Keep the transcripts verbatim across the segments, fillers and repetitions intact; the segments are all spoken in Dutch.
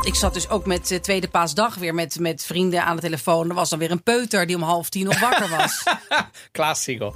Ik zat dus ook met uh, tweede paasdag weer met, met vrienden aan de telefoon. Er was dan weer een peuter die om half tien nog wakker was. Klassico.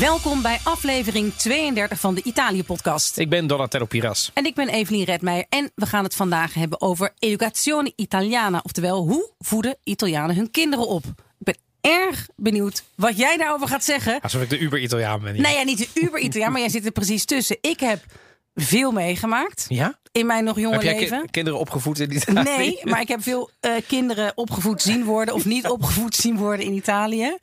Welkom bij aflevering tweeëndertig van de Italië-podcast. Ik ben Donatello Piras. En ik ben Evelien Redmeijer. En we gaan het vandaag hebben over Educazione Italiana. Oftewel, hoe voeden Italianen hun kinderen op? Ik ben erg benieuwd wat jij daarover gaat zeggen. Alsof ik de uber-Italiaan ben. Hier. Nou ja, niet de uber-Italiaan, maar jij zit er precies tussen. Ik heb veel meegemaakt. Ja? In mijn nog jonge heb jij leven. Ki- kinderen opgevoed in Italië? Nee, maar ik heb veel uh, kinderen opgevoed zien worden of niet opgevoed zien worden in Italië.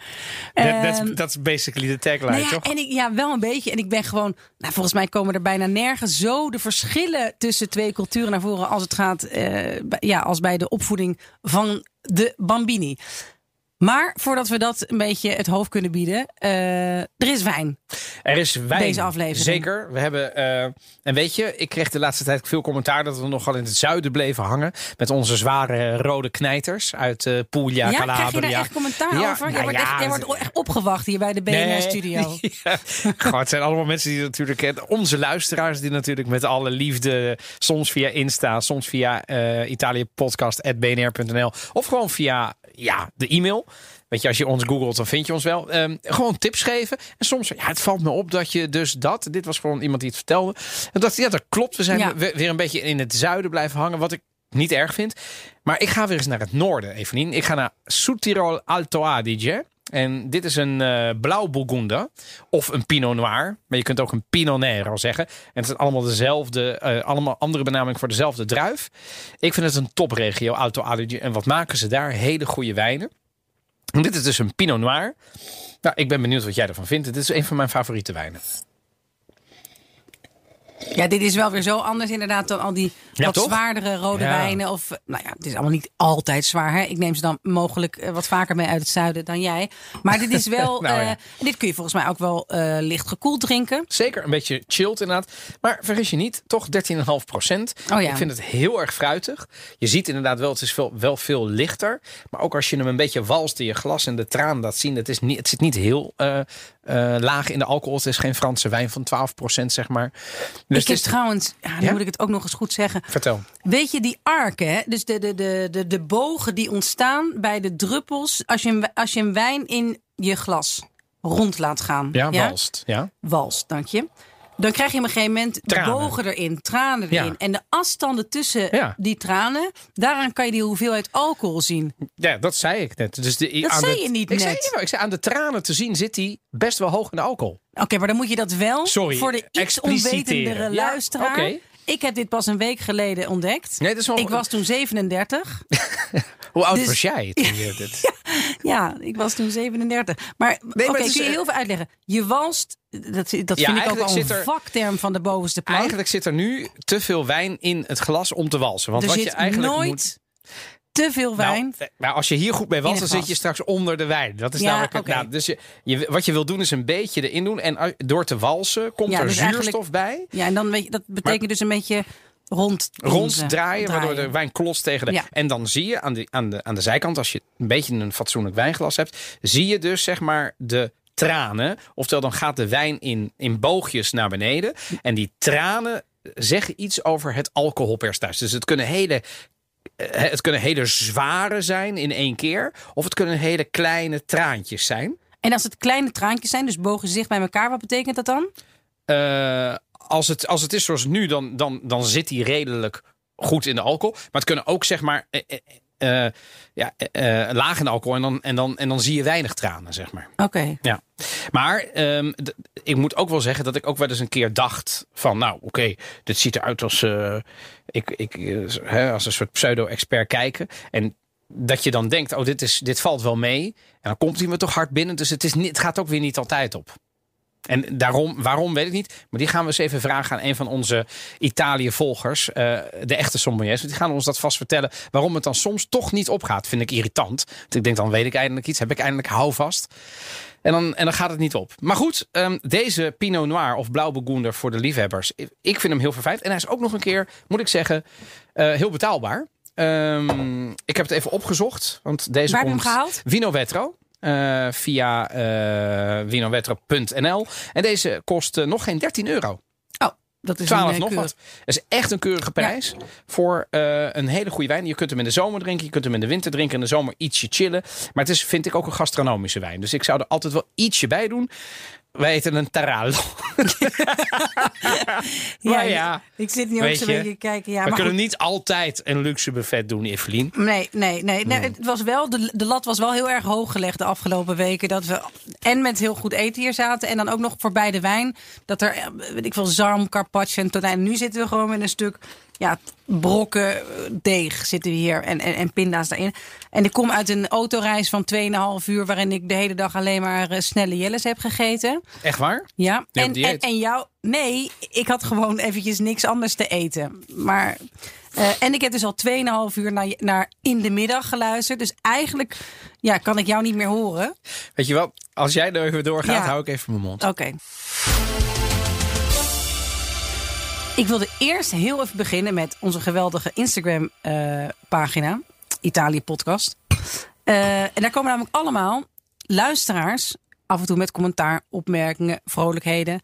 Dat is basically de tagline, nou ja, toch? En ik, ja, wel een beetje. En ik ben gewoon, nou, volgens mij komen er bijna nergens zo de verschillen tussen twee culturen naar voren als het gaat, uh, ja, als bij de opvoeding van de bambini. Maar voordat we dat een beetje het hoofd kunnen bieden, uh, er is wijn. Er is wijn. Deze aflevering. Zeker. We hebben, uh, en weet je, ik kreeg de laatste tijd veel commentaar dat we nogal in het zuiden bleven hangen. Met onze zware rode knijters uit uh, Puglia, ja, Calabria. Ja, krijg je daar echt commentaar ja, over? Nou je, wordt ja, echt, je wordt echt opgewacht hier bij de B N R-studio. Nee. Ja. Goh, het zijn allemaal mensen die natuurlijk kennen. Onze luisteraars die natuurlijk met alle liefde, soms via Insta, soms via uh, italiapodcast at b n r punt n l of gewoon via ja, de e-mail. Weet je, als je ons googelt, dan vind je ons wel. Um, gewoon tips geven. En soms, ja, het valt me op dat je dus dat... Dit was gewoon iemand die het vertelde. En dacht, ja, dat klopt. We zijn ja. weer een beetje in het zuiden blijven hangen. Wat ik niet erg vind. Maar ik ga weer eens naar het noorden, Evelien. Ik ga naar Südtirol, Alto Adige. En dit is een uh, Blauw-Bourgonde. Of een Pinot Noir. Maar je kunt ook een Pinot Noir al zeggen. En het zijn allemaal dezelfde... Uh, allemaal andere benaming voor dezelfde druif. Ik vind het een topregio, Alto Adige. En wat maken ze daar? Hele goede wijnen. En dit is dus een Pinot Noir. Nou, ik ben benieuwd wat jij ervan vindt. Dit is een van mijn favoriete wijnen. Ja, dit is wel weer zo anders inderdaad dan al die ja, wat toch? zwaardere rode ja. wijnen. Of, nou ja, het is allemaal niet altijd zwaar. Hè? Ik neem ze dan mogelijk wat vaker mee uit het zuiden dan jij. Maar dit is wel... nou, ja. uh, dit kun je volgens mij ook wel uh, licht gekoeld drinken. Zeker, een beetje chilled inderdaad. Maar vergis je niet, toch dertien komma vijf procent. Oh, ja. Ik vind het heel erg fruitig. Je ziet inderdaad wel, het is veel, wel veel lichter. Maar ook als je hem een beetje walst in je glas en de traan laat zien. Het, is niet, het zit niet heel... Uh, Uh, laag in de alcohol. Het is geen Franse wijn van twaalf procent, zeg maar. Dus ik heb is... trouwens, ja, dan ja? moet ik het ook nog eens goed zeggen. Vertel. Weet je, die arken, hè? Dus de, de, de, de, de bogen die ontstaan bij de druppels... als je een, als je een wijn in je glas rond laat gaan. Ja, ja? walst. Ja. Walst, dank je. Dan krijg je op een gegeven moment tranen. bogen erin, tranen erin. Ja. En de afstanden tussen ja. die tranen, daaraan kan je die hoeveelheid alcohol zien. Ja, dat zei ik net. Dus de, dat aan zei de, je niet ik net. Zei, jawel, ik zei, aan de tranen te zien zit die best wel hoog in de alcohol. Oké, okay, maar dan moet je dat wel Sorry, voor de iets onwetendere luisteraar... Ja, okay. Ik heb dit pas een week geleden ontdekt. Nee, wel... Ik was toen zevenendertig. Hoe oud dus... was jij toen je dit... Ja, ik was toen zevenendertig. Maar, nee, maar oké, okay, kun je heel veel uitleggen. Je walst, dat, dat ja, vind ik ook al een er, vakterm van de bovenste plank. Eigenlijk zit er nu te veel wijn in het glas om te walsen. Want er wat zit je eigenlijk nooit moet... te veel wijn. Nou, maar als je hier goed mee was, dan zit je straks onder de wijn. Dat is ja, namelijk okay. nou, dus je, je, wat je wil doen is een beetje erin doen. En door te walsen komt ja, er dus zuurstof bij. Ja, en dan weet je, dat betekent maar, dus een beetje... Rond, rond draaien, waardoor de wijn klotst tegen de... Ja. En dan zie je aan de, aan, de, aan de zijkant, als je een beetje een fatsoenlijk wijnglas hebt... zie je dus zeg maar de tranen. Oftewel, dan gaat de wijn in, in boogjes naar beneden. En die tranen zeggen iets over het alcoholpercentage. Dus het kunnen hele... Het kunnen hele zware zijn in één keer. Of het kunnen hele kleine traantjes zijn. En als het kleine traantjes zijn, dus bogen ze zich bij elkaar, wat betekent dat dan? Uh, als, het, als het is zoals nu, dan, dan, dan zit die redelijk goed in de alcohol. Maar het kunnen ook zeg maar uh, uh, ja, uh, laag in de alcohol en dan, en, dan, en dan zie je weinig tranen, zeg maar. Oké. Okay. Ja. Maar um, d- ik moet ook wel zeggen dat ik ook wel eens een keer dacht van... nou, oké, okay, dit ziet eruit als, uh, ik, ik, uh, hè, als een soort pseudo-expert kijken. En dat je dan denkt, oh, dit, is, dit valt wel mee. En dan komt hij me toch hard binnen. Dus het, is niet, het gaat ook weer niet altijd op. En daarom, waarom weet ik niet. Maar die gaan we eens even vragen aan een van onze Italië-volgers. Uh, de echte sommeliers. Die gaan ons dat vast vertellen. Waarom het dan soms toch niet opgaat. Vind ik irritant. Want ik denk, dan weet ik eindelijk iets. Heb ik eindelijk houvast. En dan, en dan gaat het niet op. Maar goed, um, deze Pinot Noir of Blauw-Bourgonde voor de liefhebbers. Ik vind hem heel verfijnd. En hij is ook nog een keer, moet ik zeggen, uh, heel betaalbaar. Um, ik heb het even opgezocht. Want deze Waar komt... heb je hem gehaald? Vino Vetro. uh, via uh, winowetter punt n l. En deze kost uh, nog geen dertien euro. Dat is twaalf nog wat. Dat is echt een keurige prijs. Ja. Voor uh, een hele goede wijn. Je kunt hem in de zomer drinken. Je kunt hem in de winter drinken. In de zomer ietsje chillen. Maar het is, vind ik, ook een gastronomische wijn. Dus ik zou er altijd wel ietsje bij doen. Wij eten een taralo. ja, ja, ik zit nu ook zo'n beetje te kijken. Ja, we maar kunnen goed. niet altijd een luxe buffet doen, Evelien. Nee, nee, nee. nee mm. Het was wel, de, de lat was wel heel erg hoog gelegd de afgelopen weken. Dat we en met heel goed eten hier zaten. En dan ook nog voorbij de wijn. Dat er, weet ik veel, zarm, carpaccio en tonijn. Nu zitten we gewoon met een stuk... Ja, brokken deeg zitten we hier en, en, en pinda's daarin. En ik kom uit een autoreis van twee en een half uur... waarin ik de hele dag alleen maar snelle jelles heb gegeten. Echt waar? Ja. En, en, en jou... Nee, ik had gewoon eventjes niks anders te eten. Maar... Uh, en ik heb dus al twee en een half uur naar, naar in de middag geluisterd. Dus eigenlijk ja, kan ik jou niet meer horen. Weet je wel, als jij er even doorgaat, ja. hou ik even mijn mond. Oké. Okay. Ik wilde eerst heel even beginnen met onze geweldige Instagram-pagina. Uh, Italië Podcast. Uh, en daar komen namelijk allemaal luisteraars. Af en toe met commentaar, opmerkingen, vrolijkheden.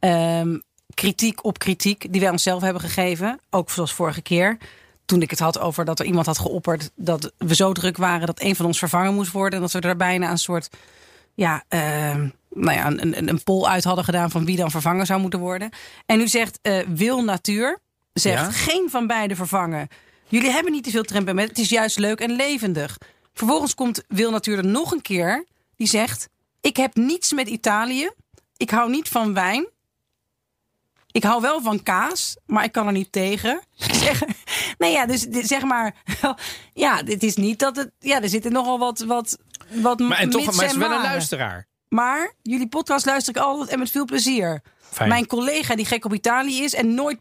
Um, kritiek op kritiek die wij onszelf hebben gegeven. Ook zoals vorige keer. Toen ik het had over dat er iemand had geopperd dat we zo druk waren dat een van ons vervangen moest worden. En dat we daar bijna een soort... ja, uh, nou ja, een, een, een poll uit hadden gedaan van wie dan vervangen zou moeten worden. En u zegt, uh, Wil Natuur zegt, ja? Geen van beide vervangen. Jullie hebben niet te veel trempen met, het is juist leuk en levendig. Vervolgens komt Wil Natuur er nog een keer, die zegt... Ik heb niets met Italië, ik hou niet van wijn. Ik hou wel van kaas, maar ik kan er niet tegen. Zeg, nee, ja, dus zeg maar... Ja, dit is niet dat het... Ja, er zitten nogal wat... wat Wat maar en toch, maar is wel een luisteraar. Maar jullie podcast luister ik altijd en met veel plezier. Fijn. Mijn collega die gek op Italië is en nooit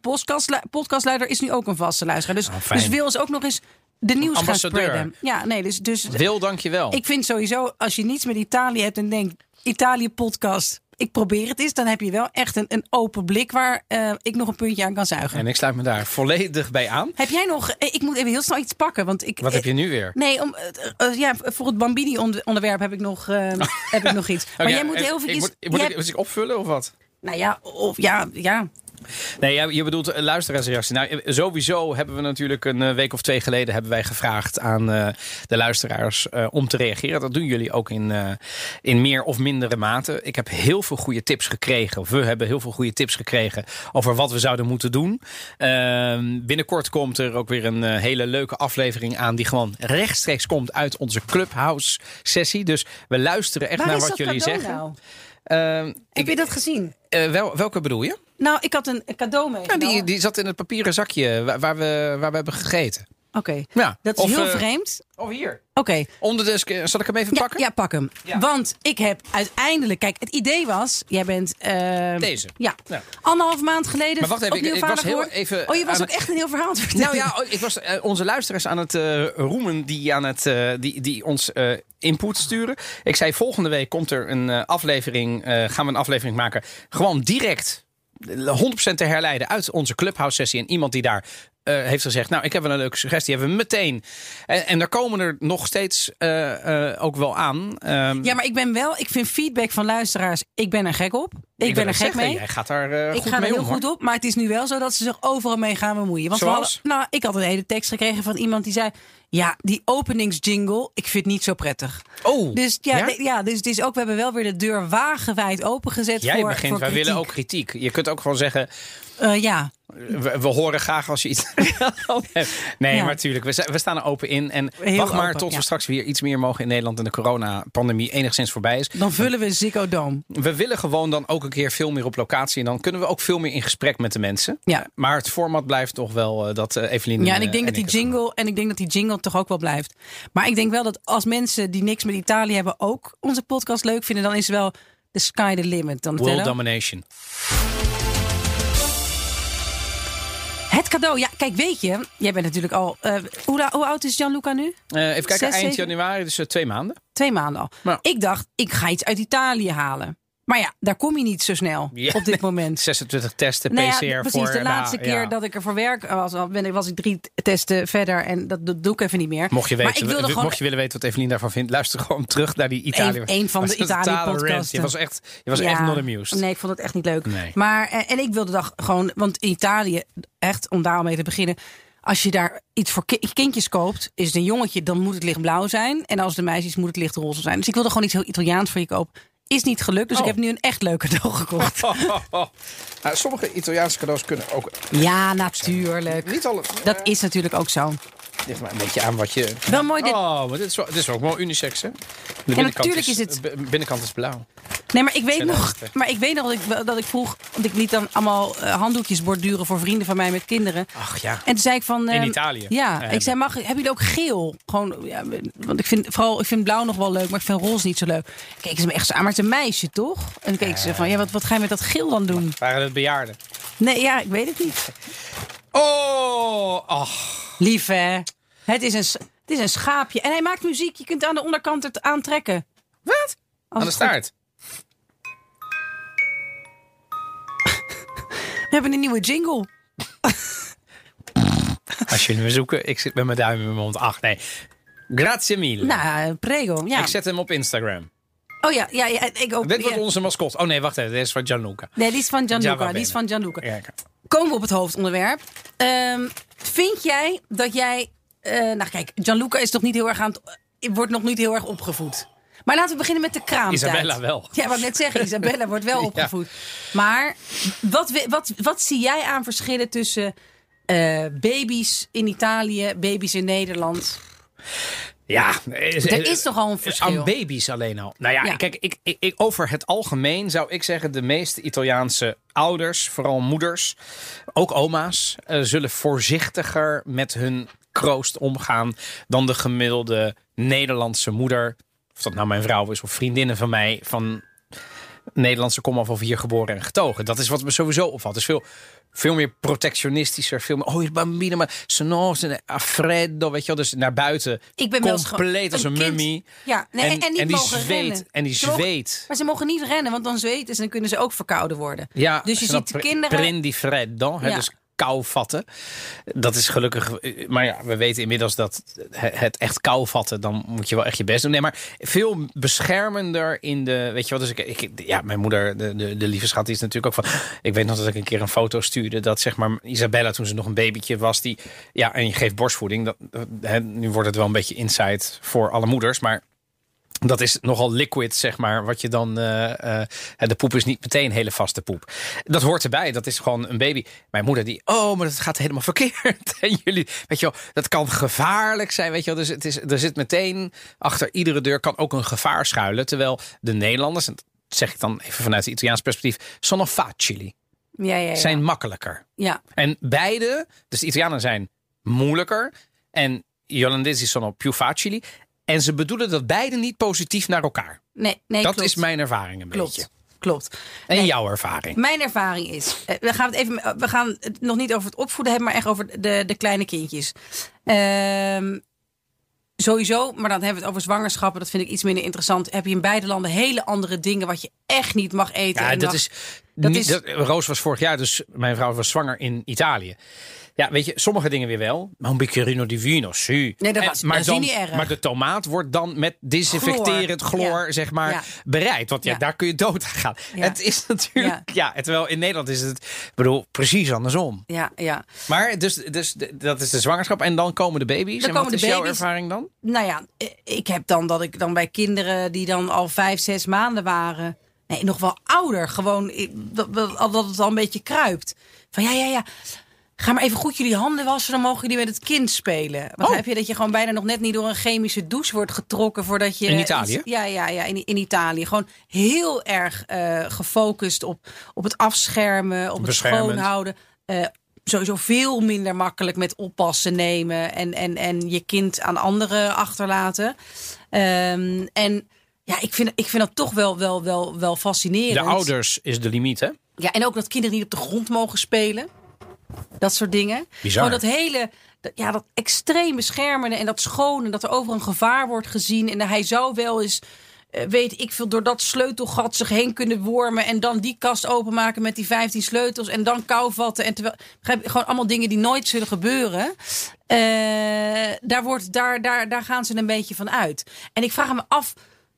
podcastluider is nu ook een vaste luisteraar. Dus, oh, dus Wil is ook nog eens de nieuws gaan spreiden. Ja, nee, dus, dus Wil, dankjewel. Ik vind sowieso, als je niets met Italië hebt en denkt, Italië podcast, ik probeer het eens. Dan heb je wel echt een, een open blik waar uh, ik nog een puntje aan kan zuigen. En ik sluit me daar volledig bij aan. Heb jij nog... Ik moet even heel snel iets pakken. Want ik, Wat heb je nu weer? Nee, om, uh, uh, ja, voor het Bambini-onderwerp heb ik nog, uh, heb ik nog iets. Maar okay, jij moet heel veel... Ik, moet, moet, hebt... moet ik opvullen of wat? Nou ja, of, ja, ja. Nee, je bedoelt luisteraarsreactie. Nou, sowieso hebben we natuurlijk een week of twee geleden... hebben wij gevraagd aan uh, de luisteraars uh, om te reageren. Dat doen jullie ook in, uh, in meer of mindere mate. Ik heb heel veel goede tips gekregen. We hebben heel veel goede tips gekregen over wat we zouden moeten doen. Uh, binnenkort komt er ook weer een uh, hele leuke aflevering aan... die gewoon rechtstreeks komt uit onze Clubhouse-sessie. Dus we luisteren echt Waar naar wat jullie zeggen. Nou? Uh, heb je dat gezien? Uh, wel, welke bedoel je? Nou, ik had een cadeau mee. Ja, die, die zat in het papieren zakje waar, waar, we, waar we hebben gegeten. Oké, okay. ja, dat is of, heel uh, vreemd. Of hier. Oké. Okay. Onder de, zal ik hem even ja, pakken? Ja, pak hem. Ja. Want ik heb uiteindelijk... Kijk, het idee was... Jij bent... Uh, Deze. Ja. ja. Anderhalf maand geleden... Maar wacht even, ik, ik was heel geworden. even... Oh, je was ook het... echt een heel verhaal te vertellen. Nou ja, ik was uh, onze luisteraars aan het uh, roemen die, aan het, uh, die, die ons... Uh, input sturen. Ik zei, volgende week komt er een uh, aflevering... Uh, gaan we een aflevering maken... gewoon direct honderd procent te herleiden... uit onze Clubhouse-sessie. En iemand die daar uh, heeft gezegd... nou, ik heb wel een leuke suggestie. Hebben we meteen. En, en daar komen er nog steeds uh, uh, ook wel aan. Um, ja, maar ik ben wel... Ik vind feedback van luisteraars... Ik ben er gek op. Ik, ik ben er gek mee. Jij gaat daar uh, ik goed ga er mee heel om, goed op. Maar het is nu wel zo dat ze zich overal mee gaan bemoeien. Want Zoals? Hadden, nou, ik had een hele tekst gekregen van iemand die zei... Ja, die openingsjingle, ik vind het niet zo prettig. Oh, dus ja, ja? De, ja dus het is ook, we hebben wel weer de deur wagenwijd opengezet. Jij voor, begint, voor wij kritiek. willen ook kritiek. Je kunt ook gewoon zeggen... Uh, ja. We, we horen graag als je iets... nee, ja. maar natuurlijk, we, we staan er open in. En Heel wacht maar open, tot ja. we straks weer iets meer mogen in Nederland... en de coronapandemie enigszins voorbij is. Dan vullen we Ziggo Dome. We willen gewoon dan ook een keer veel meer op locatie. En dan kunnen we ook veel meer in gesprek met de mensen. Ja. Maar het format blijft toch wel uh, dat uh, Evelien... Ja, en ik denk, en dat, die jingle, en ik denk dat die jingle toch ook wel blijft. Maar ik denk wel dat als mensen die niks met Italië hebben... ook onze podcast leuk vinden, dan is wel the sky the limit. Dan World domination. Het cadeau. Ja, kijk, weet je, jij bent natuurlijk al... Uh, hoe, hoe oud is Gianluca nu? Uh, even kijken, Zes, eind zeven? januari, dus uh, twee maanden. Twee maanden al. Nou. Ik dacht, ik ga iets uit Italië halen. Maar ja, daar kom je niet zo snel ja, op dit moment. zesentwintig testen, nou ja, P C R precies, voor. Precies, de laatste nou, keer ja. dat ik er voor werk was, was ik drie testen verder. En dat, dat doe ik even niet meer. Mocht je, weten, maar ik w- gewoon... mocht je willen weten wat Evelien daarvan vindt, luister gewoon terug naar die Italië. Eén, een van was de, de Italië-podcasten. Je was, echt, je was ja, echt not amused. Nee, ik vond het echt niet leuk. Nee. Maar, en ik wilde dat gewoon, want in Italië, echt om daar al mee te beginnen... Als je daar iets voor ki- kindjes koopt, is het een jongetje, dan moet het lichtblauw zijn. En als de meisjes is, moet het lichtroze zijn. Dus ik wilde gewoon iets heel Italiaans voor je kopen. Is niet gelukt, dus oh. ik heb nu een echt leuk cadeau gekocht. Oh, oh, oh. Nou, sommige Italiaanse cadeaus kunnen ook... Ja, natuurlijk. Niet alle, dat uh, is natuurlijk ook zo. Ligt maar een beetje aan wat je... Wel mooi dit... Oh, maar dit is, wel, dit is ook wel unisex, hè? De ja, natuurlijk is, is het... De binnenkant is blauw. Nee, maar ik weet nog, maar ik weet nog dat, ik, dat ik vroeg... Want ik liet dan allemaal handdoekjes borduren voor vrienden van mij met kinderen. Ach ja. En toen zei ik van... In um, Italië. Ja, eh, ik zei, mag, hebben jullie ook geel? Gewoon, ja, want ik vind vooral ik vind blauw nog wel leuk, maar ik vind roze niet zo leuk. Keken ze me echt zo aan, maar het is een meisje, toch? En dan keken uh, ze van, ja, wat, wat ga je met dat geel dan doen? Waren het bejaarden? Nee, ja, ik weet het niet. Oh, ach. Lief, hè? Het is, een, het is een schaapje. En hij maakt muziek. Je kunt aan de onderkant het aantrekken. Wat? Aan de staart. We hebben een nieuwe jingle. Als jullie me zoeken, ik zit met mijn duim in mijn mond. Ach, nee. Grazie mille. Nou, prego. Ja. Ik zet hem op Instagram. Oh ja, ja, ja ik ook. Dit wordt ja. onze mascotte. Oh nee, wacht even. Dit is van Gianluca. Nee, die is van Gianluca. Die is van Gianluca. Ja, komen we op het hoofdonderwerp. Um, vind jij dat jij... Uh, nou kijk, Gianluca is toch niet heel erg aan het, wordt nog niet heel erg opgevoed. Maar laten we beginnen met de kraamtijd. Isabella wel. Ja, wat ik net zeggen, Isabella wordt wel opgevoed. Ja. Maar wat, wat, wat zie jij aan verschillen tussen uh, baby's in Italië, baby's in Nederland? Ja, er is toch al een verschil. Aan baby's alleen al. Nou ja, ja. kijk, ik, ik, ik, over het algemeen zou ik zeggen... de meeste Italiaanse ouders, vooral moeders, ook oma's... Uh, zullen voorzichtiger met hun kroost omgaan... dan de gemiddelde Nederlandse moeder. Of dat nou mijn vrouw is of vriendinnen van mij... van Nederlandse komaf of hier geboren en getogen. Dat is wat me sowieso opvalt. Dus veel... Veel meer protectionistischer. Veel meer, oh, bambina, maar ze no, a freddo, weet je wel. Dus naar buiten. Ik ben compleet als een, een mummie. Ja, nee, en, en, en, en die zweet. Rennen. En die zweet. Mogen, maar ze mogen niet rennen, want dan zweten ze en kunnen ze ook verkouden worden. Ja, dus je ziet de pr- kinderen. Prendi freddo, hè, ja. Dus kou vatten. Dat is gelukkig. Maar ja, we weten inmiddels dat het echt kou vatten, dan moet je wel echt je best doen. Nee, maar veel beschermender in de, weet je wat? Dus ik, ik, ja, mijn moeder, de, de, de lieve schat, die is natuurlijk ook van. Ik weet nog dat ik een keer een foto stuurde dat zeg maar Isabella toen ze nog een babytje was, die ja, en je geeft borstvoeding. Dat, hè, nu wordt het wel een beetje insight voor alle moeders, maar. Dat is nogal liquid, zeg maar. Wat je dan. Uh, uh, de poep is niet meteen hele vaste poep. Dat hoort erbij. Dat is gewoon een baby. Mijn moeder die. Oh, maar dat gaat helemaal verkeerd. En jullie. Weet je wel, dat kan gevaarlijk zijn. Weet je wel. Dus het is, er zit meteen. Achter iedere deur kan ook een gevaar schuilen. Terwijl de Nederlanders. En dat zeg ik dan even vanuit het Italiaans perspectief. Sono facili. Ja, ja, ja. Zijn makkelijker. Ja. En beide. Dus de Italianen zijn moeilijker. En Jolandesi sono più facili. En ze bedoelen dat beide niet positief naar elkaar. Nee, nee, dat klopt. Is mijn ervaring een klopt, beetje. Klopt. En nee, jouw ervaring? Mijn ervaring is... We gaan het, even, we gaan het nog niet over het opvoeden hebben... maar echt over de, de kleine kindjes. Um, sowieso, maar dan hebben we het over zwangerschappen. Dat vind ik iets minder interessant. Heb je in beide landen hele andere dingen... wat je echt niet mag eten. Ja, en dat mag, is... Dat niet, is dat, Roos was vorig jaar, dus mijn vrouw was zwanger in Italië. Ja, weet je, sommige dingen weer wel. Maar een bicchierino di vino, su. Nee, dat en, was, maar dat dan, is niet erg. Maar de tomaat wordt dan met desinfecterend chloor, chloor ja. zeg maar, ja. bereid. Want ja, ja, daar kun je dood aan gaan. Ja. Het is natuurlijk, ja. ja, terwijl in Nederland is het, ik bedoel, precies andersom. Ja, ja. Maar dus, dus dat is de zwangerschap. En dan komen de baby's. Dan en komen wat de is baby's. Jouw ervaring dan? Nou ja, ik heb dan dat ik dan bij kinderen die dan al vijf, zes maanden waren... Nee, nog wel ouder. Gewoon dat het al een beetje kruipt. Van ja, ja, ja. Ga maar even goed jullie handen wassen. Dan mogen jullie met het kind spelen. Want oh. heb je dat je gewoon bijna nog net niet door een chemische douche wordt getrokken. Voordat je in Italië? Iets, ja, ja, ja. In, in Italië. Gewoon heel erg uh, gefocust op, op het afschermen. Op het schoonhouden. Uh, sowieso veel minder makkelijk met oppassen nemen. En, en, en je kind aan anderen achterlaten. Um, en... Ja, ik vind, ik vind dat toch wel, wel, wel, wel fascinerend. De ouders is de limiet, hè? Ja, en ook dat kinderen niet op de grond mogen spelen. Dat soort dingen. Bizar. Maar dat hele, dat, ja, dat extreem beschermende en dat schone... dat er over een gevaar wordt gezien. En hij zou wel eens weet ik veel, door dat sleutelgat zich heen kunnen wormen en dan die kast openmaken met die vijftien sleutels en dan kou vatten. En terwijl, begrijp je, gewoon allemaal dingen die nooit zullen gebeuren. Uh, daar, wordt, daar, daar, daar gaan ze een beetje van uit. En ik vraag me af,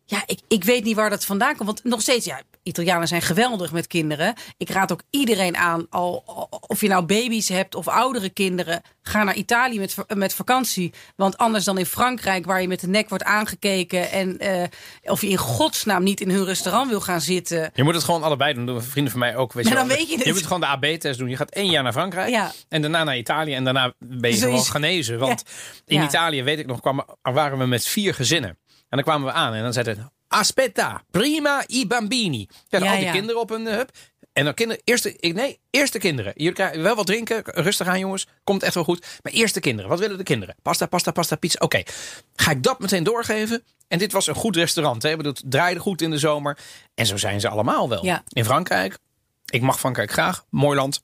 ja, ik, ik weet niet waar dat vandaan komt. Want nog steeds, ja, Italianen zijn geweldig met kinderen. Ik raad ook iedereen aan, al, of je nou baby's hebt of oudere kinderen, ga naar Italië met, met vakantie. Want anders dan in Frankrijk, waar je met de nek wordt aangekeken en uh, of je in godsnaam niet in hun restaurant wil gaan zitten. Je moet het gewoon allebei doen. Doen vrienden van mij ook. Weet je, dan wel, weet je, je moet gewoon de A B-test doen. Je gaat één jaar naar Frankrijk, ja, en daarna naar Italië en daarna ben je gewoon genezen. Want ja, in ja. Italië, weet ik nog, kwamen, waren we met vier gezinnen. En dan kwamen we aan en dan zeiden: aspetta, prima i bambini. Ja, dan ja, al die ja. kinderen op een hub. En dan kinderen, eerste, nee, eerste kinderen. Jullie krijgen wel wat drinken, rustig aan jongens. Komt echt wel goed. Maar eerste kinderen, wat willen de kinderen? Pasta, pasta, pasta, pizza. Oké, okay. Ga ik dat meteen doorgeven? En dit was een goed restaurant. Hè? Ik bedoel, het draaide goed in de zomer. En zo zijn ze allemaal wel. Ja. In Frankrijk, ik mag Frankrijk graag, mooi land.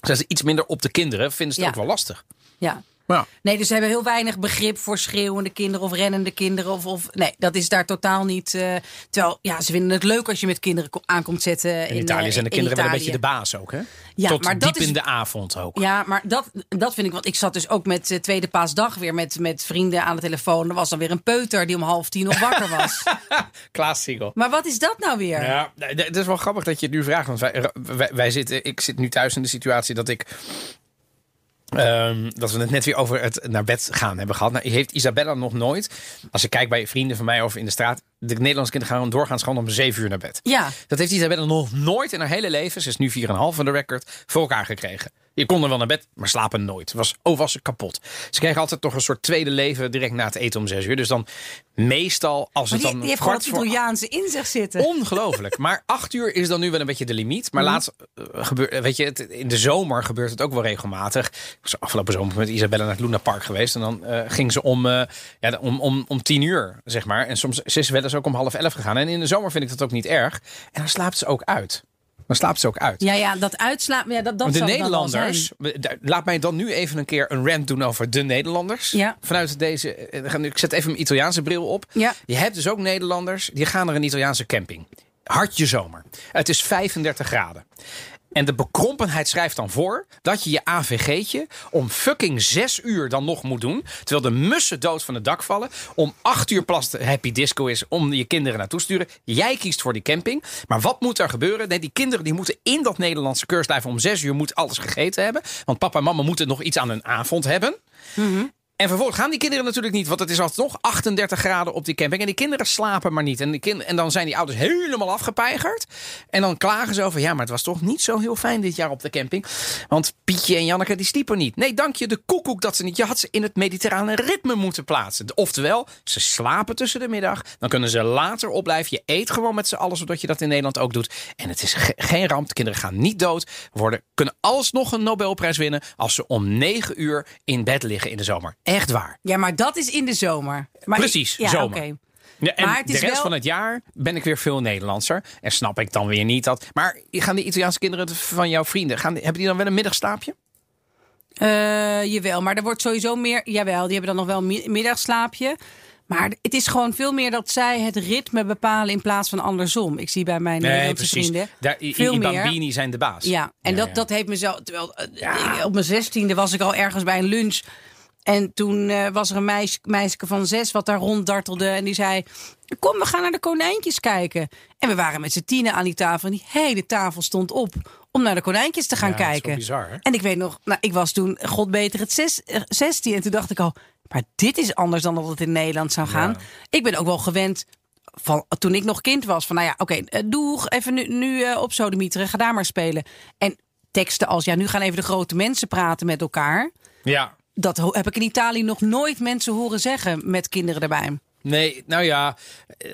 Zijn ze iets minder op de kinderen, vinden ze het ja. ook wel lastig. Ja. Ja. Nee, dus ze hebben heel weinig begrip voor schreeuwende kinderen of rennende kinderen. Of, of, nee, dat is daar totaal niet. Uh, terwijl, ja, ze vinden het leuk als je met kinderen aankomt zetten. In, in Italië zijn de kinderen wel een beetje de baas ook, hè? Ja, tot maar diep dat is, in de avond ook. Ja, maar dat, dat vind ik. Want ik zat dus ook met uh, Tweede Paasdag weer met, met vrienden aan de telefoon. Er was dan weer een peuter die om half tien nog wakker was. Klaas Siegel. Maar wat is dat nou weer? Ja, het is wel grappig dat je het nu vraagt. Want wij, wij, wij zitten, ik zit nu thuis in de situatie dat ik... Um, dat we het net weer over het naar bed gaan hebben gehad. Nou, heeft Isabella nog nooit, als ik kijk bij vrienden van mij of in de straat, de Nederlandse kinderen gaan doorgaans gewoon om zeven uur naar bed. Ja. Dat heeft Isabella nog nooit in haar hele leven, ze is nu vier komma vijf van de record, voor elkaar gekregen. Je kon er wel naar bed, maar slapen nooit. Was, oh, was ze kapot. Ze kregen altijd toch een soort tweede leven direct na het eten om zes uur. Dus dan meestal als die, het dan... Die heeft gewoon het Italiaanse in zich zitten. Ongelooflijk. Maar acht uur is dan nu wel een beetje de limiet. Maar mm. laatst, gebeurt, weet je, het, in de zomer gebeurt het ook wel regelmatig. Ik was afgelopen zomer met Isabella naar het Luna Park geweest. En dan uh, ging ze om, uh, ja, om, om, om tien uur, zeg maar. En soms ze is wel eens ook om half elf gegaan. En in de zomer vind ik dat ook niet erg. En dan slaapt ze ook uit. Dan slaapt ze ook uit. Ja, ja, dat uitslapen. Ja, dat, dat de Nederlanders. Dan laat mij dan nu even een keer een rant doen over de Nederlanders. Ja. Vanuit deze. Ik zet even mijn Italiaanse bril op. Ja. Je hebt dus ook Nederlanders. Die gaan naar een Italiaanse camping. Hartje zomer. Het is vijfendertig graden. En de bekrompenheid schrijft dan voor dat je je A V G'tje om fucking zes uur dan nog moet doen. Terwijl de mussen dood van het dak vallen. Om acht uur plas de happy disco is om je kinderen naartoe te sturen. Jij kiest voor die camping. Maar wat moet er gebeuren? Nee, die kinderen die moeten in dat Nederlandse keurslijf om zes uur moet alles gegeten hebben. Want papa en mama moeten nog iets aan hun avond hebben. Mm-hmm. En vervolgens gaan die kinderen natuurlijk niet, want het is altijd nog achtendertig graden op die camping. En die kinderen slapen maar niet. En, die kind- en dan zijn die ouders helemaal afgepeigerd. En dan klagen ze over, ja, maar het was toch niet zo heel fijn dit jaar op de camping. Want Pietje en Janneke, die sliepen niet. Nee, dank je de koekoek dat ze niet. Je had ze in het mediterrane ritme moeten plaatsen. Oftewel, ze slapen tussen de middag. Dan kunnen ze later opblijven. Je eet gewoon met z'n allen, zodat je dat in Nederland ook doet. En het is ge- geen ramp. De kinderen gaan niet dood worden. Kunnen alsnog een Nobelprijs winnen als ze om negen uur in bed liggen in de zomer. Echt waar. Ja, maar dat is in de zomer. Maar precies, ik, ja, zomer. Okay. Ja, en maar het is de rest wel... van het jaar ben ik weer veel Nederlandser. En snap ik dan weer niet dat... Maar gaan de Italiaanse kinderen van jouw vrienden... Gaan, hebben die dan wel een middagslaapje? Uh, jawel, maar er wordt sowieso meer... Jawel, die hebben dan nog wel een middagslaapje. Maar het is gewoon veel meer dat zij het ritme bepalen in plaats van andersom. Ik zie bij mijn nee, Nederlandse precies. vrienden daar, i- veel i- meer. Die bambini zijn de baas. Ja, en ja, dat, ja. dat heeft mezelf... Terwijl, ja. ik, op mijn zestiende was ik al ergens bij een lunch... En toen uh, was er een meisje, meisje van zes wat daar ronddartelde. En die zei, kom, we gaan naar de konijntjes kijken. En we waren met z'n tienen aan die tafel. En die hele tafel stond op om naar de konijntjes te gaan ja, kijken. Dat is wel bizar, hè? En ik weet nog, nou, ik was toen, god beter, het zes, uh, zestien. En toen dacht ik al, maar dit is anders dan dat het in Nederland zou gaan. Ja. Ik ben ook wel gewend, van, toen ik nog kind was. Van nou ja, oké, okay, uh, doe even nu, nu uh, op sodemieteren, ga daar maar spelen. En teksten als, ja, nu gaan even de grote mensen praten met elkaar. Ja. Dat heb ik in Italië nog nooit mensen horen zeggen met kinderen erbij. Nee, nou ja,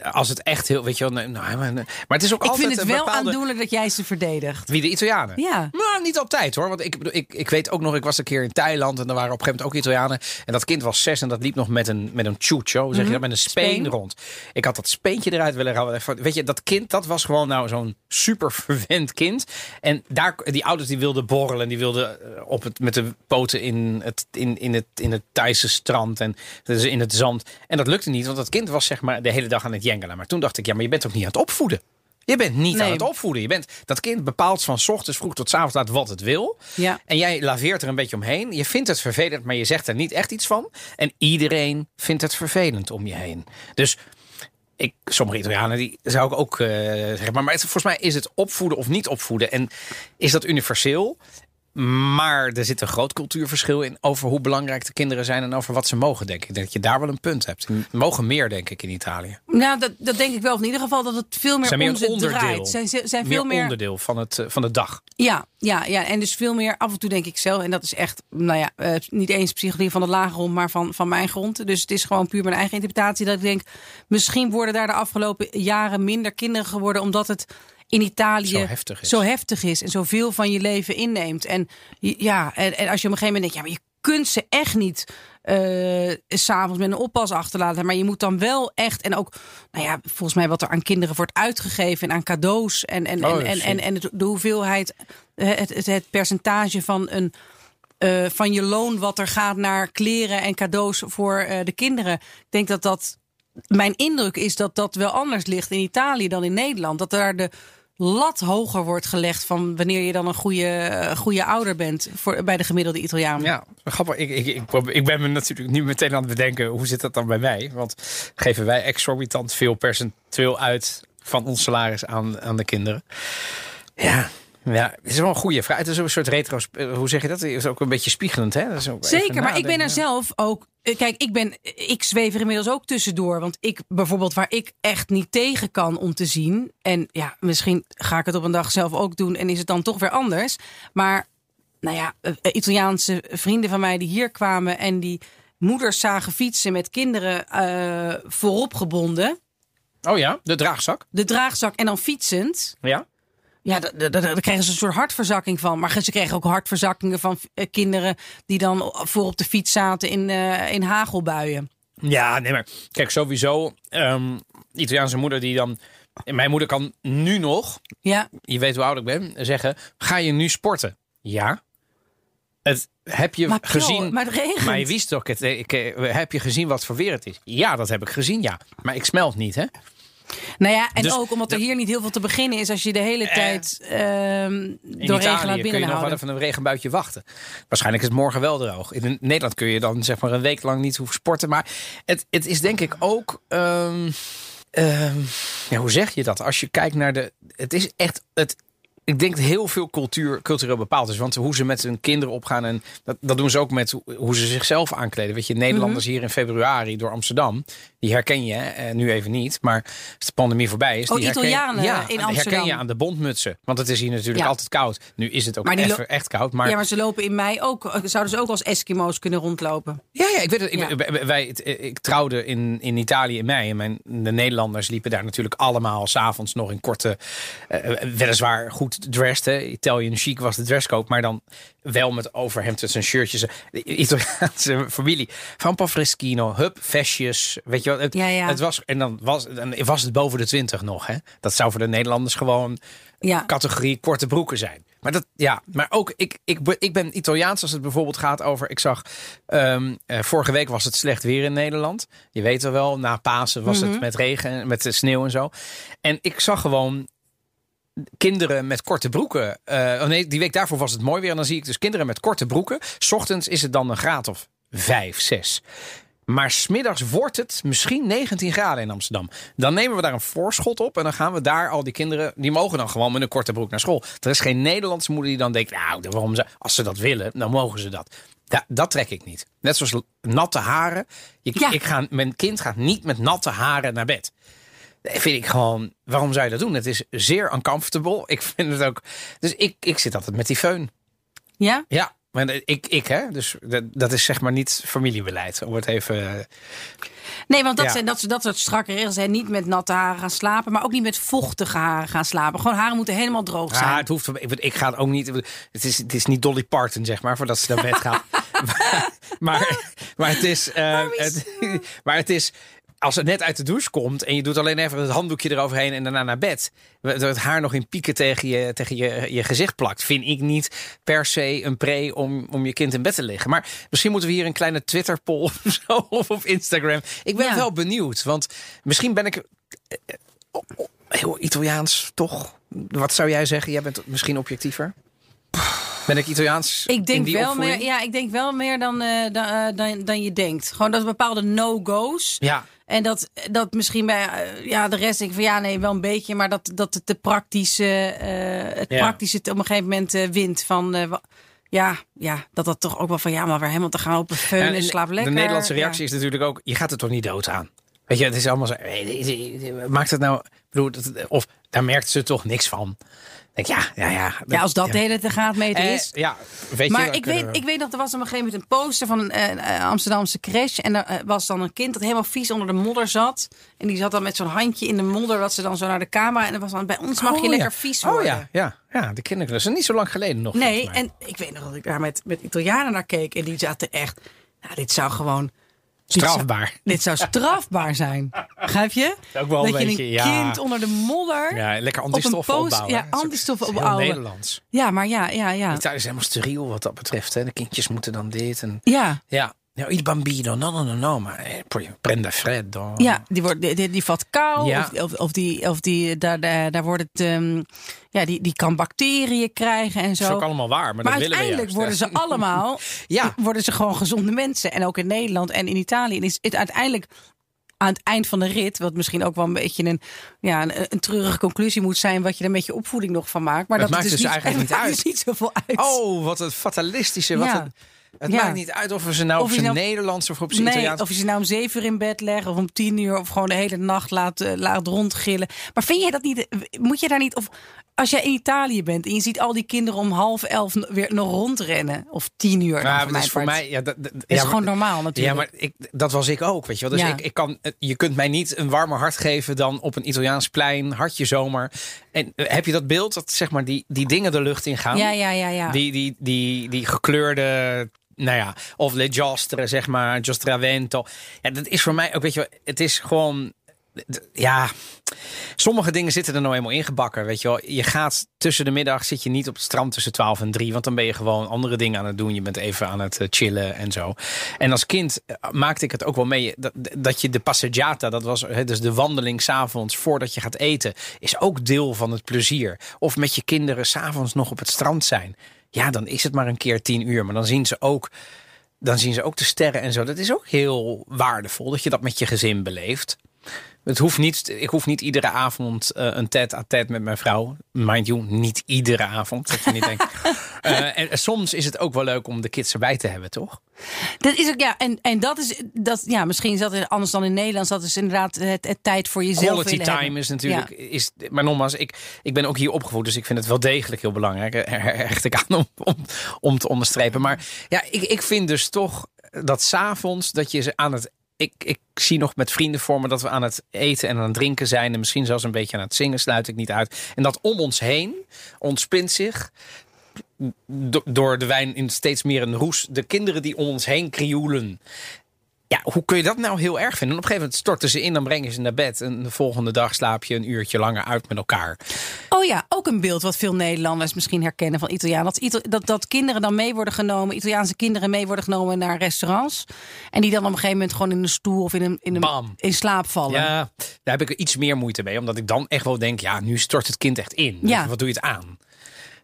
als het echt heel... weet je wel, nou, nou, maar het is ook ik altijd vind het wel een bepaalde... aandoenlijk dat jij ze verdedigt. Wie, de Italianen? Ja. Nou, niet altijd hoor. Want ik, ik, ik weet ook nog, ik was een keer in Thailand... en er waren op een gegeven moment ook Italianen. En dat kind was zes en dat liep nog met een, met een chucho, zeg mm-hmm. je, met een speen, speen rond. Ik had dat speentje eruit willen halen. Weet je, dat kind, dat was gewoon nou zo'n super verwend kind. En daar, die ouders die wilden borrelen... die wilden op het, met de poten in het, in, in het, in het Thaise strand en dus in het zand. En dat lukte niet, want dat kind was zeg maar de hele dag aan het jengelen. Maar toen dacht ik, ja, maar je bent ook niet aan het opvoeden. Je bent niet nee. aan het opvoeden. Je bent, dat kind bepaalt van 's ochtends vroeg tot 's avonds laat wat het wil. Ja. En jij laveert er een beetje omheen. Je vindt het vervelend, maar je zegt er niet echt iets van. En iedereen vindt het vervelend om je heen. Dus ik, sommige Italianen die zou ik ook uh, zeggen. Maar, maar het, volgens mij is het opvoeden of niet opvoeden. En is dat universeel? Maar er zit een groot cultuurverschil in over hoe belangrijk de kinderen zijn en over wat ze mogen, denk ik. Ik denk dat je daar wel een punt hebt. Ze mogen meer, denk ik, in Italië. Nou, dat, dat denk ik wel. In ieder geval dat het veel meer, zijn meer om ze onderdeel. draait. Zijn, zijn veel meer onderdeel van, het, van de dag. Ja, ja, ja, en dus veel meer af en toe denk ik zelf. En dat is echt, nou ja, uh, niet eens psychologie van de lage grond, maar van, van mijn grond. Dus het is gewoon puur mijn eigen interpretatie dat ik denk, misschien worden daar de afgelopen jaren minder kinderen geworden, omdat het in Italië zo heftig is, zo heftig is en zoveel van je leven inneemt. En, ja, en, en als je op een gegeven moment denkt, ja, maar je kunt ze echt niet uh, 's avonds met een oppas achterlaten. Maar je moet dan wel echt, en ook, nou ja, volgens mij wat er aan kinderen wordt uitgegeven en aan cadeaus en, en, oh, en, en, en, en de hoeveelheid, het, het, het percentage van een uh, van je loon wat er gaat naar kleren en cadeaus voor uh, de kinderen. Ik denk dat dat, mijn indruk is dat dat wel anders ligt in Italië dan in Nederland. Dat daar de lat hoger wordt gelegd van wanneer je dan een goede, goede ouder bent voor, bij de gemiddelde Italiaan. Ja, grappig. Ik, ik, ik, ik ben me natuurlijk nu meteen aan het bedenken, hoe zit dat dan bij mij? Want geven wij exorbitant veel percentueel uit van ons salaris aan, aan de kinderen? Ja. Ja, het is wel een goede vraag. Het is ook een soort retro, hoe zeg je dat? Het is ook een beetje spiegelend, hè? Dat is ook zeker, maar ik ben er zelf ook, kijk, ik ben, ik zweef er inmiddels ook tussendoor. Want ik, bijvoorbeeld, waar ik echt niet tegen kan om te zien, en ja, misschien ga ik het op een dag zelf ook doen en is het dan toch weer anders. Maar, nou ja, Italiaanse vrienden van mij die hier kwamen en die moeders zagen fietsen met kinderen uh, voorop gebonden. Oh ja, de draagzak. De draagzak en dan fietsend. Ja. Ja, daar kregen ze een soort hartverzakking van. Maar ze kregen ook hartverzakkingen van uh, kinderen die dan voor op de fiets zaten in, uh, in hagelbuien. Ja, nee, maar kijk, sowieso um, Italiaanse moeder die dan, mijn moeder kan nu nog, ja, je weet hoe oud ik ben, zeggen, ga je nu sporten? Ja. Het, heb je maar gezien? Joh, maar het regent. Maar je wist toch, het, ik, heb je gezien wat voor weer het is? Ja, dat heb ik gezien, ja. Maar ik smelt niet, hè? Nou ja, en dus, ook omdat er de, hier niet heel veel te beginnen is als je de hele eh, tijd uh, door regen laat binnenhouden. In Italië kun je nog wel even een regenbuitje wachten. Waarschijnlijk is het morgen wel droog. In Nederland kun je dan zeg maar een week lang niet hoeven sporten. Maar het, het is denk ik ook, Um, um, ja, hoe zeg je dat? Als je kijkt naar de, het is echt, het, ik denk dat heel veel cultuur, cultureel bepaald is. Want hoe ze met hun kinderen opgaan, en dat, dat doen ze ook met hoe ze zichzelf aankleden. Weet je, Nederlanders mm-hmm. hier in februari door Amsterdam, die herken je, eh, nu even niet, maar als de pandemie voorbij is, oh, die Italianen herken, ja, in Amsterdam herken je aan de bontmutsen. Want het is hier natuurlijk ja. altijd koud. Nu is het ook maar even lo- echt koud. Maar, ja, maar ze lopen in mei ook, zouden ze ook als Eskimo's kunnen rondlopen? Ja, ja, ik weet het. Ja. Ik, wij, ik trouwde in, in Italië in mei. En mijn, de Nederlanders liepen daar natuurlijk allemaal 's avonds nog in korte, uh, weliswaar goed dressed, hè. Italian chic was de dresscode, maar dan wel met overhemdjes en shirtjes. De Italiaanse familie van Pafreschino, hup, vestjes, weet je wat? Het, ja, ja. het was en dan was, dan was het boven de twintig nog, hè? Dat zou voor de Nederlanders gewoon ja. categorie korte broeken zijn. Maar dat, ja, maar ook ik, ik, ik ben Italiaans als het bijvoorbeeld gaat over. Ik zag um, uh, vorige week was het slecht weer in Nederland. Je weet het wel, na Pasen was mm-hmm. het met regen, met sneeuw en zo. En ik zag gewoon kinderen met korte broeken. Uh, oh nee, die week daarvoor was het mooi weer. En dan zie ik dus kinderen met korte broeken. 's Ochtends is het dan een graad of vijf, zes. Maar 's middags wordt het misschien negentien graden in Amsterdam. Dan nemen we daar een voorschot op. En dan gaan we daar al die kinderen, die mogen dan gewoon met een korte broek naar school. Er is geen Nederlandse moeder die dan denkt, nou, waarom ze, als ze dat willen, dan mogen ze dat. Da, dat trek ik niet. Net zoals natte haren. Je, ja. ik ga, mijn kind gaat niet met natte haren naar bed. Vind ik gewoon, waarom zou je dat doen? Het is zeer uncomfortable. Ik vind het ook. Dus ik, ik zit altijd met die föhn. Ja? Ja, maar ik, ik hè. Dus dat, dat is zeg maar niet familiebeleid. Om het even. Nee, want dat, ja. zijn, dat, dat soort strakke regels zijn. Niet met natte haren gaan slapen, maar ook niet met vochtige haren gaan slapen. Gewoon haren moeten helemaal droog zijn. Ja, het hoeft. Ik, ik ga het ook niet. Het is, het is niet Dolly Parton, zeg maar, voordat ze naar bed gaat. maar, maar, maar het is. Uh, het, maar het is. als het net uit de douche komt en je doet alleen even het handdoekje eroverheen en daarna naar bed. Dat het haar nog in pieken tegen je, tegen je, je gezicht plakt. Vind ik niet per se een pre om, om je kind in bed te leggen. Maar misschien moeten we hier een kleine Twitter-poll of zo, of op Instagram. Ik ben ja. wel benieuwd, want misschien ben ik... Oh, oh, heel Italiaans, toch? Wat zou jij zeggen? Jij bent misschien objectiever. Ben ik Italiaans? Ik denk, in die wel, meer, ja, ik denk wel meer dan, uh, dan, uh, dan, dan je denkt. Gewoon dat bepaalde no-go's. Ja. En dat, dat misschien bij uh, ja, de rest denk ik van ja, nee, wel een beetje. Maar dat, dat het de praktische, uh, het ja. praktische op een gegeven moment uh, wint van... Uh, Ja, ja, dat dat toch ook wel van ja, maar waar helemaal te gaan op een feun en, en slaap lekker. De Nederlandse reactie ja. is natuurlijk ook, je gaat er toch niet dood aan? Weet je, het is allemaal zo, maakt het nou, bedoel, of daar merkt ze toch niks van. Denk, ja, ja, ja. ja, als dat ja. de hele te gaat mee eh, is. Ja, weet maar je, ik, weet, we... ik weet dat er was op een gegeven moment een poster van een uh, Amsterdamse crash. En er uh, was dan een kind dat helemaal vies onder de modder zat. En die zat dan met zo'n handje in de modder. Dat ze dan zo naar de camera. En dat was dan bij ons oh, mag je ja. lekker vies worden. Oh ja, ja, ja de kinderklas. Niet zo lang geleden nog. Nee, en ik weet nog dat ik daar met, met Italianen naar keek. En die zaten echt, nou dit zou gewoon... Strafbaar. Dit zou, dit zou strafbaar zijn. Begrijp je? Ook wel een dat beetje, je een kind ja. onder de modder... Ja, lekker antistoffen op post, opbouwen. Ja, antistoffen opbouwen. Nederlands. Ja, maar ja, ja, ja. Italië is helemaal steriel wat dat betreft. Hè. De kindjes moeten dan dit en... Ja. Ja. Nou, il bambino, no, no, no, no, maar prende freddo. Ja, die, wordt, die, die vat kou, ja. of, of, of, die, of die, daar, daar, daar wordt het, um, ja, die, die kan bacteriën krijgen en zo. Dat is ook allemaal waar, maar, maar dat willen we juist. Maar uiteindelijk worden ze allemaal, ja. worden ze gewoon gezonde mensen. En ook in Nederland en in Italië. En is het uiteindelijk... aan het eind van de rit, wat misschien ook wel een beetje een, ja, een, een treurige conclusie moet zijn, wat je er met je opvoeding nog van maakt. Maar het dat maakt het dus, dus niet, eigenlijk niet uit. Niet zoveel uit. Oh, wat een fatalistische. Wat ja. een, het ja. maakt niet uit of we ze nou of op zijn nou, Nederlands of op zijn nee, Italiaans. Of je ze nou om zeven uur in bed leggen of om tien uur of gewoon de hele nacht laat, uh, laat rondgillen. Maar vind jij dat niet? Moet je daar niet? Of als jij in Italië bent en je ziet al die kinderen om half elf weer nog rondrennen of tien uur. Ja, dat is part. Voor mij. Ja, dat, dat, dat is ja, gewoon maar, normaal natuurlijk. Ja, maar ik, dat was ik ook, weet je wel. Dus ja. ik, ik kan. Je kunt mij niet een warmer hart geven dan op een Italiaans plein, hartje zomer. En heb je dat beeld dat zeg maar die, die dingen de lucht in gaan? Ja, ja, ja, ja. Die, die, die, die gekleurde. Nou ja, of Le Giostre, zeg maar, Giostravento. Ja, dat is voor mij ook, weet je wel, het is gewoon... Ja, sommige dingen zitten er nou eenmaal ingebakken, weet je wel. Je gaat tussen de middag, zit je niet op het strand tussen twaalf en drie. Want dan ben je gewoon andere dingen aan het doen. Je bent even aan het chillen en zo. En als kind maakte ik het ook wel mee. Dat, dat je de passeggiata, dat was he, dus de wandeling s'avonds voordat je gaat eten. Is ook deel van het plezier. Of met je kinderen s'avonds nog op het strand zijn. Ja, dan is het maar een keer tien uur. Maar dan zien ze ook, dan zien ze ook de sterren en zo. Dat is ook heel waardevol dat je dat met je gezin beleeft. Het hoeft niet, ik hoef niet iedere avond uh, een tête-à-tête met mijn vrouw. Mind you, niet iedere avond. Dat je niet denkt. Uh, en soms is het ook wel leuk om de kids erbij te hebben, toch? Dat is ook, ja. En, en dat is, dat, ja, misschien is dat anders dan in Nederland. Dat is inderdaad het, het tijd voor jezelf. Quality time hebben. Is natuurlijk. Ja. Is, maar nogmaals, ik, ik ben ook hier opgevoed. Dus ik vind het wel degelijk heel belangrijk. Hecht ik aan om, om, om te onderstrepen. Maar ja, ik, ik vind dus toch dat 's avonds dat je ze aan het... Ik, ik zie nog met vrienden voor me dat we aan het eten en aan het drinken zijn. En misschien zelfs een beetje aan het zingen, sluit ik niet uit. En dat om ons heen ontspint zich... Do- door de wijn in steeds meer een roes. De kinderen die om ons heen krioelen. Ja, hoe kun je dat nou heel erg vinden? En op een gegeven moment storten ze in, dan brengen ze naar bed. En de volgende dag slaap je een uurtje langer uit met elkaar. Oh ja, ook een beeld wat veel Nederlanders misschien herkennen van Italiaan. Dat, Itali- dat, dat kinderen dan mee worden genomen, Italiaanse kinderen mee worden genomen naar restaurants. En die dan op een gegeven moment gewoon in een stoel of in een, in een in slaap vallen. Ja, daar heb ik iets meer moeite mee. Omdat ik dan echt wel denk, ja, nu stort het kind echt in. Ja. Dus wat doe je het aan?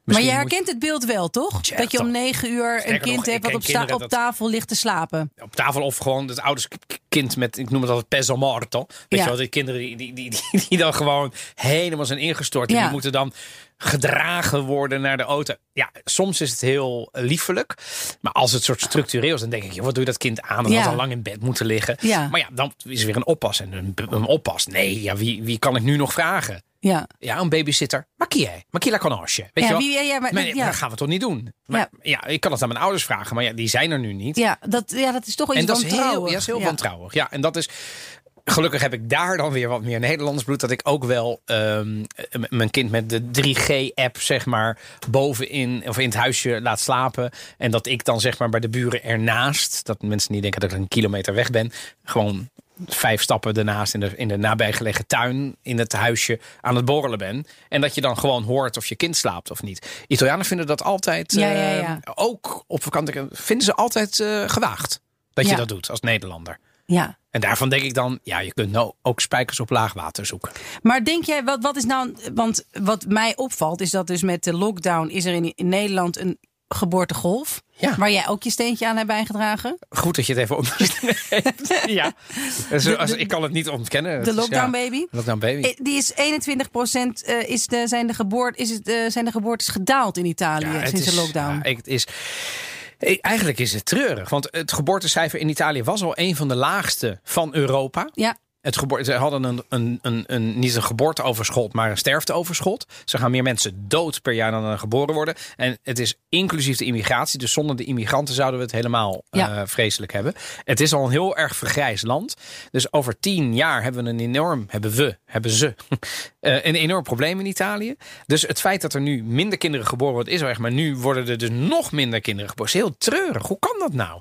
Misschien maar je herkent het beeld wel, toch? Ja, dat je om negen uur een kind nog, hebt wat op, sta- op tafel dat, ligt te slapen. Op tafel of gewoon het ouderskind met, ik noem het altijd peso morto. Weet ja. je wel, de kinderen die, die, die, die, die dan gewoon helemaal zijn ingestort. Ja. En die moeten dan gedragen worden naar de auto. Ja, soms is het heel liefelijk. Maar als het soort structureel is, dan denk ik, joh, wat doe je dat kind aan? Dat ja. had al lang in bed moeten liggen. Ja. Maar ja, dan is er weer een oppas. En een, een oppas, nee, ja, wie, wie kan ik nu nog vragen? Ja. ja, een babysitter. Ma chi è? Ma chi la conosce? Weet ja, je wel? Wie, ja, maar, maar, ja. Dat gaan we toch niet doen? Maar, ja. ja, ik kan het aan mijn ouders vragen, maar ja, die zijn er nu niet. Ja, dat, ja, dat is toch iets wantrouwig. Ja, dat is heel ja. wantrouwig. Ja, en dat is... gelukkig heb ik daar dan weer wat meer Nederlands bloed. Dat ik ook wel um, mijn kind met de drie G-app, zeg maar, bovenin of in het huisje laat slapen. En dat ik dan, zeg maar, bij de buren ernaast, dat mensen niet denken dat ik een kilometer weg ben, gewoon vijf stappen daarnaast in de, in de nabijgelegen tuin in het huisje aan het borrelen ben. En dat je dan gewoon hoort of je kind slaapt of niet. Italianen vinden dat altijd, ja, ja, ja. Uh, ook op vakantie, vinden ze altijd uh, gewaagd dat je ja. dat doet als Nederlander. Ja. En daarvan denk ik dan, ja, je kunt nou ook spijkers op laag water zoeken. Maar denk jij, wat, wat is nou, want wat mij opvalt is dat dus met de lockdown is er in, in Nederland een geboortegolf. Ja. Waar jij ook je steentje aan hebt bijgedragen. Goed dat je het even onderstreept. Ja. Dus de, als, ik kan het niet ontkennen. De lockdown baby. Ja, lockdown baby. Die is eenentwintig procent is de, zijn, de geboort, is het, zijn de geboortes gedaald in Italië ja, sinds is, de lockdown. Ja, het is... Eigenlijk is het treurig, want het geboortecijfer in Italië was al een van de laagste van Europa. Ja. Het geboor- ze hadden een, een, een, een, niet een geboorteoverschot, maar een sterfteoverschot. Ze gaan meer mensen dood per jaar dan er geboren worden. En het is inclusief de immigratie. Dus zonder de immigranten zouden we het helemaal ja. uh, vreselijk hebben. Het is al een heel erg vergrijs land. Dus over tien jaar hebben we een enorm, hebben we, hebben ze, uh, een enorm probleem in Italië. Dus het feit dat er nu minder kinderen geboren worden, is wel echt. Maar nu worden er dus nog minder kinderen geboren. Het is heel treurig. Hoe kan dat nou?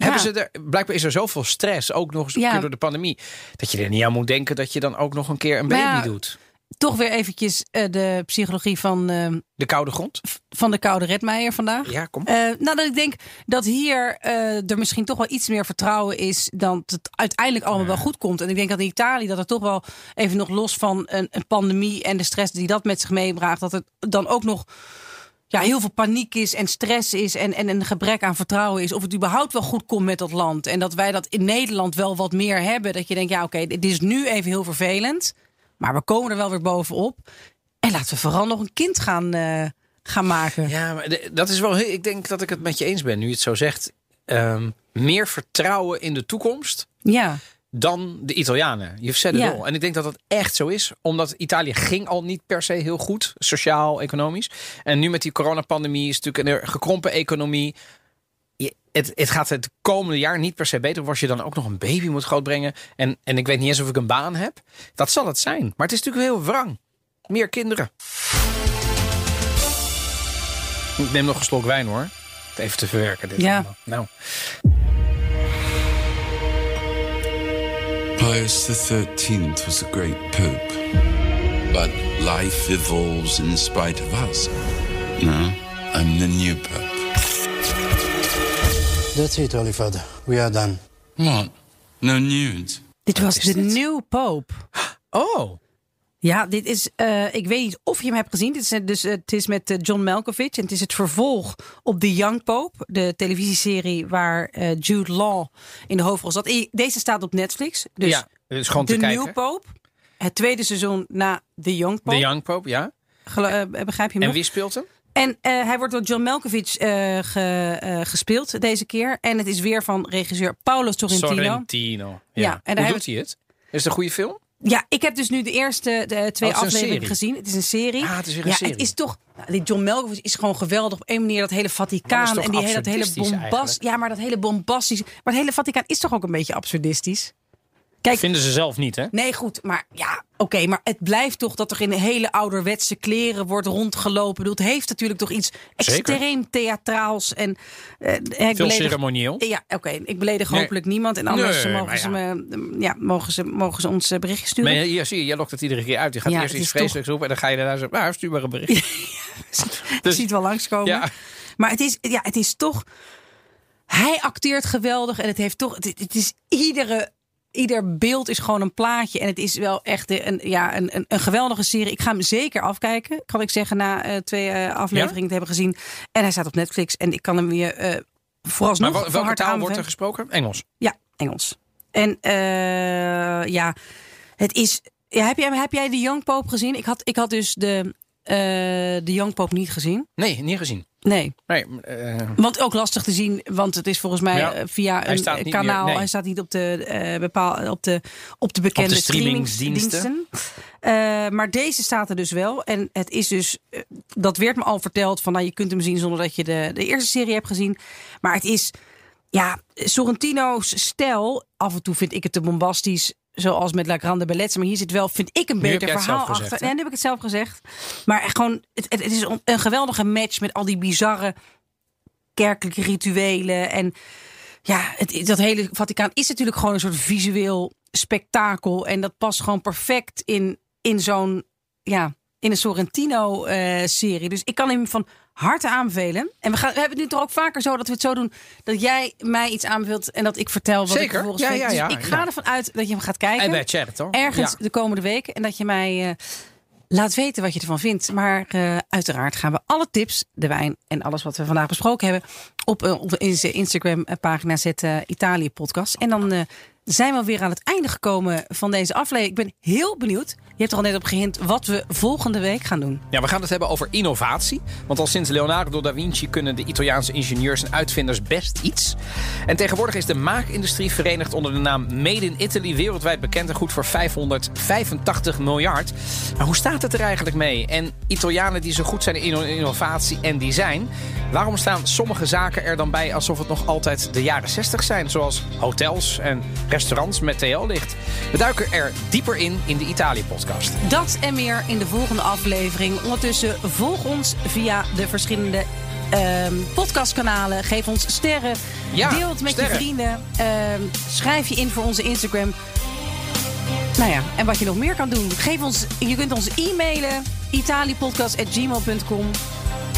Ja. Hebben ze er, blijkbaar is er zoveel stress, ook nog eens ja. een keer door de pandemie, dat je er niet aan moet denken dat je dan ook nog een keer een baby ja, doet. Toch weer eventjes uh, de psychologie van... Uh, de koude grond? Van de koude Redmeijer vandaag. Ja, kom. Uh, nou, dat ik denk dat hier uh, er misschien toch wel iets meer vertrouwen is dan het uiteindelijk allemaal ja. wel goed komt. En ik denk dat in Italië dat er toch wel even nog los van een, een pandemie en de stress die dat met zich meebraagt, dat het dan ook nog... Ja, heel veel paniek is en stress is en, en een gebrek aan vertrouwen is. Of het überhaupt wel goed komt met dat land. En dat wij dat in Nederland wel wat meer hebben. Dat je denkt, ja oké, okay, dit is nu even heel vervelend. Maar we komen er wel weer bovenop. En laten we vooral nog een kind gaan, uh, gaan maken. Ja, maar de, dat is wel... Ik denk dat ik het met je eens ben, nu je het zo zegt. Um, meer vertrouwen in de toekomst. Ja. Dan de Italianen. You've said it all. En ik denk dat dat echt zo is. Omdat Italië ging al niet per se heel goed. Sociaal, economisch. En nu met die coronapandemie is het natuurlijk een gekrompen economie. Je, het, het gaat het komende jaar niet per se beter. Of als je dan ook nog een baby moet grootbrengen. En, en ik weet niet eens of ik een baan heb. Dat zal het zijn. Maar het is natuurlijk heel wrang. Meer kinderen. Ik neem nog een slok wijn hoor. Even te verwerken dit. Ja. Allemaal. Nou... Pius the thirteenth was a great pope, but life evolves in spite of us. Now, I'm the new pope. That's it, Holy Father. We are done. What? No nudes? Dit was de new pope. Oh. Ja, dit is, uh, ik weet niet of je hem hebt gezien. Dit is, dus, het is met John Malkovich en het is het vervolg op The Young Pope. De televisieserie waar uh, Jude Law in de hoofdrol zat. Deze staat op Netflix. Dus ja, het is gewoon te kijken. The New Pope. Het tweede seizoen na The Young Pope. The Young Pope, ja. Gelo- uh, begrijp je me? En wie speelt hem? En uh, hij wordt door John Malkovich uh, ge, uh, gespeeld deze keer. En het is weer van regisseur Paolo Sorrentino. Sorrentino, ja. ja en Hoe doet hij het? Is het een goede film? Ja, ik heb dus nu de eerste de twee oh, afleveringen gezien. Het is een serie. Ah, het is weer een ja, serie. Het is toch... Die John Malkovich is gewoon geweldig. Op een manier dat hele Vaticaan dat en die, dat hele bombast... Ja, maar dat hele bombastisch... Maar het hele Vaticaan is toch ook een beetje absurdistisch? Kijk, dat vinden ze zelf niet, hè? Nee, goed. Maar ja, oké. Okay, maar het blijft toch dat er in hele ouderwetse kleren wordt rondgelopen. Het heeft natuurlijk toch iets Zeker. extreem theatraals. En, uh, Veel beledig, ceremonieel. Ja, oké. Okay, ik beledig nee. hopelijk niemand. En anders nee, mogen, ja. ze me, ja, mogen, ze, mogen ze ons berichtje sturen. Maar ja, zie je, jij lokt het iedere keer uit. Je gaat ja, eerst iets vreselijks roepen en dan ga je daarna zeggen... Nou, stuur maar een berichtje. Je dus, ziet wel langskomen. Ja. Maar het is, ja, het is toch... Hij acteert geweldig en het heeft toch... Het, het is iedere... Ieder beeld is gewoon een plaatje. En het is wel echt een, ja, een, een, een geweldige serie. Ik ga hem zeker afkijken, kan ik zeggen, na uh, twee uh, afleveringen ja? te hebben gezien. En hij staat op Netflix en ik kan hem weer uh, vooralsnog... Maar wel, welke taal aanbeven. wordt er gesproken? Engels? Ja, Engels. En uh, ja, het is... Ja, heb, jij, heb jij de Young Pope gezien? Ik had, ik had dus de, uh, de Young Pope niet gezien. Nee, niet gezien. Nee, nee uh... want ook lastig te zien, want het is volgens mij ja, via een kanaal. Meer, nee. Hij staat niet op de, uh, bepaal, op de, op de bekende op de streamingsdiensten. Uh, maar deze staat er dus wel. En het is dus, uh, dat werd me al verteld, van nou, je kunt hem zien zonder dat je de, de eerste serie hebt gezien. Maar het is, ja, Sorrentino's stijl, af en toe vind ik het te bombastisch. zoals met La Grande Belletze. Maar hier zit wel, vind ik, een beter verhaal achter. Gezegd, nee, nu heb ik het zelf gezegd. Maar echt gewoon, het, het is een geweldige match met al die bizarre kerkelijke rituelen. En ja, het, dat hele Vaticaan is natuurlijk gewoon een soort visueel spektakel. En dat past gewoon perfect in, in zo'n, ja, in een Sorrentino-serie. Uh, dus ik kan hem van harte aanbevelen. En we, gaan, we hebben het nu toch ook vaker zo dat we het zo doen, dat jij mij iets aanbeveelt en dat ik vertel wat Zeker. ik vervolgens ja, vind. Ja, ja, dus ik ga ja. ervan uit dat je hem gaat kijken. En wij chatten, toch? Ergens ja. de komende weken. En dat je mij uh, laat weten wat je ervan vindt. Maar uh, uiteraard gaan we alle tips, de wijn en alles wat we vandaag besproken hebben, op uh, onze Instagram-pagina zetten, Italië Podcast. En dan uh, zijn we alweer aan het einde gekomen van deze aflevering. Ik ben heel benieuwd. Je hebt er al net op gehind wat we volgende week gaan doen. Ja, we gaan het hebben over innovatie. Want al sinds Leonardo da Vinci kunnen de Italiaanse ingenieurs en uitvinders best iets. En tegenwoordig is de maakindustrie verenigd onder de naam Made in Italy wereldwijd bekend en goed voor vijfhonderdvijfentachtig miljard. Maar hoe staat het er eigenlijk mee? En Italianen die zo goed zijn in innovatie en design, waarom staan sommige zaken er dan bij alsof het nog altijd de jaren zestig zijn? Zoals hotels en restaurants met T L-licht. We duiken er dieper in in de Italië-podcast. Dat en meer in de volgende aflevering. Ondertussen volg ons via de verschillende uh, podcastkanalen. Geef ons sterren. Ja, deel het met sterren. je vrienden. Uh, schrijf je in voor onze Instagram. Nou ja, en wat je nog meer kan doen. Geef ons, je kunt ons e-mailen. italiapodcast at gmail punt com.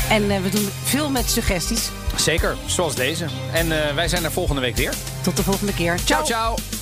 En uh, we doen veel met suggesties. Zeker, zoals deze. En uh, wij zijn er volgende week weer. Tot de volgende keer. Ciao, ciao. ciao.